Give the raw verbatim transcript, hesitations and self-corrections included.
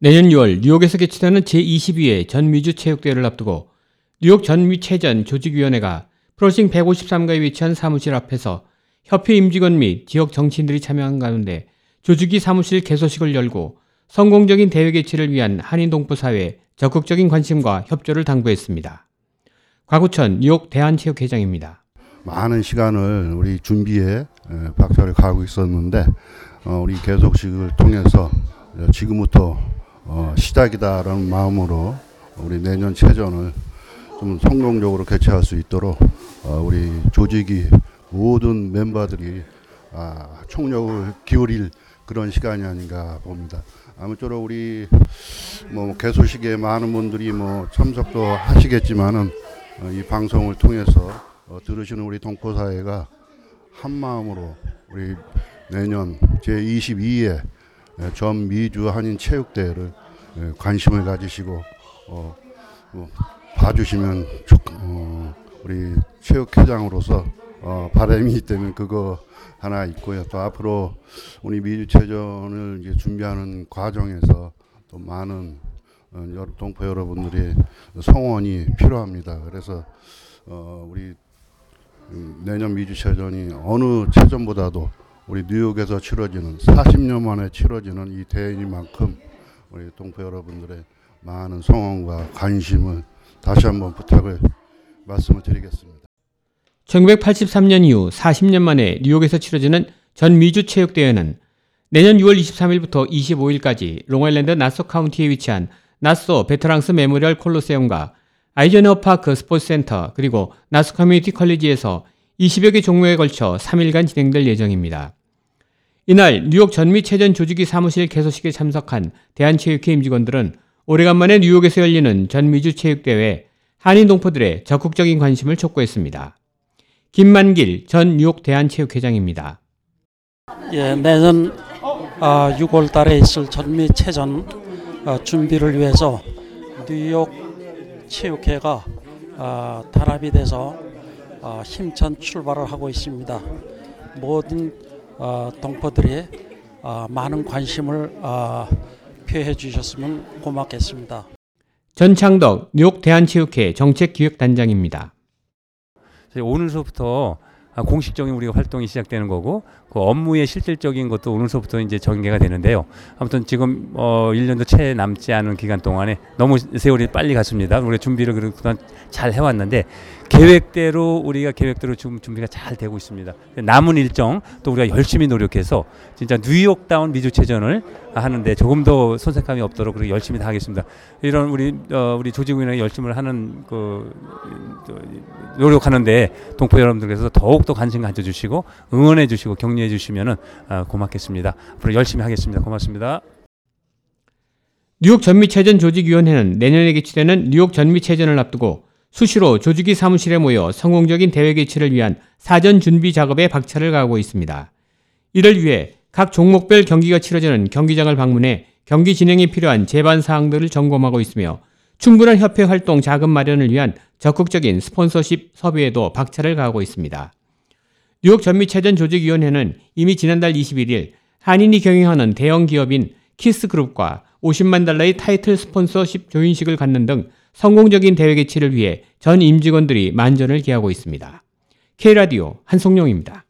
내년 유월 뉴욕에서 개최되는 제이십이 회 전미주 체육대회를 앞두고 뉴욕 전미체전 조직위원회가 프로싱 백오십삼 가에 위치한 사무실 앞에서 협회 임직원 및 지역 정치인들이 참여한 가운데 조직위 사무실 개소식을 열고 성공적인 대회 개최를 위한 한인 동포 사회에 적극적인 관심과 협조를 당부했습니다. 곽우천 뉴욕 대한체육회장입니다. 많은 시간을 우리 준비에 박차를 가하고 있었는데 우리 개소식을 통해서 지금부터 시작이다라는 마음으로 우리 내년 체전을 좀 성공적으로 개최할 수 있도록 우리 조직이 모든 멤버들이 총력을 기울일 그런 시간이 아닌가 봅니다. 아무쪼록 우리 뭐 개소식에 많은 분들이 뭐 참석도 하시겠지만은 이 방송을 통해서 들으시는 우리 동포 사회가 한 마음으로 우리 내년 제이십이 회 전미주 한인 체육대회를 관심을 가지시고 어, 어, 봐주시면 좋, 어, 우리 체육회장으로서 어, 바람이 있다면 그거 하나 있고요. 또 앞으로 우리 미주체전을 이제 준비하는 과정에서 또 많은 어, 동포 여러분들의 성원이 필요합니다. 그래서 어, 우리 내년 미주체전이 어느 체전보다도 우리 뉴욕에서 치러지는 사십 년 만에 치러지는 이 대회이만큼 우리 동포 여러분들의 많은 성원과 관심을 다시 한번 부탁을 말씀을 드리겠습니다. 천구백팔십삼 년 이후 사십 년 만에 뉴욕에서 치러지는 전미주체육대회는 내년 유월 이십삼 일부터 이십오 일까지 롱아일랜드 나소 카운티에 위치한 나소 베테랑스 메모리얼 콜로세움과 아이저니어파크 스포츠센터 그리고 나소 커뮤니티 컬리지에서 이십여 개 종목에 걸쳐 삼 일간 진행될 예정입니다. 이날 뉴욕 전미체전 조직위 사무실 개소식에 참석한 대한체육회 임직원들은 오래간만에 뉴욕에서 열리는 전미주체육대회에 한인 동포들의 적극적인 관심을 촉구했습니다. 김만길 전 뉴욕 대한체육회장입니다. 예, 매년 어, 유월 달에 있을 전미체전 어, 준비를 위해서 뉴욕 체육회가 어, 단합이 돼서 어, 힘찬 출발을 하고 있습니다. 모든 어, 동포들이 어, 많은 관심을 어, 표해 주셨으면 고맙겠습니다. 전창덕 뉴욕 대한체육회 정책기획단장입니다. 오늘서부터 공식적인 우리 활동이 시작되는 거고 그 업무의 실질적인 것도 오늘서부터 이제 전개가 되는데요. 아무튼 지금 어 일 년도 채 남지 않은 기간 동안에 너무 세월이 빨리 갔습니다. 우리 준비를 그동안 잘 해왔는데 계획대로 우리가 계획대로 지금 준비가 잘 되고 있습니다. 남은 일정 또 우리가 열심히 노력해서 진짜 뉴욕다운 미주체전을 하는데 조금 더 손색감이 없도록 그렇게 열심히 다 하겠습니다. 이런 우리 어, 우리 조직위원회 열심을 하는 그 노력하는데 동포 여러분들께서 더욱 더 관심 가져주시고 응원해주시고 격려해주시면은 어, 고맙겠습니다. 앞으로 열심히 하겠습니다. 고맙습니다. 뉴욕 전미체전 조직위원회는 내년에 개최되는 뉴욕 전미체전을 앞두고 수시로 조직위 사무실에 모여 성공적인 대회 개최를 위한 사전 준비 작업에 박차를 가하고 있습니다. 이를 위해 각 종목별 경기가 치러지는 경기장을 방문해 경기 진행에 필요한 제반 사항들을 점검하고 있으며 충분한 협회 활동 자금 마련을 위한 적극적인 스폰서십 섭외에도 박차를 가하고 있습니다. 뉴욕 전미체전 조직위원회는 이미 지난달 이십일 일 한인이 경영하는 대형 기업인 키스그룹과 오십만 달러의 타이틀 스폰서십 조인식을 갖는 등 성공적인 대회 개최를 위해 전 임직원들이 만전을 기하고 있습니다. K라디오 한송룡입니다.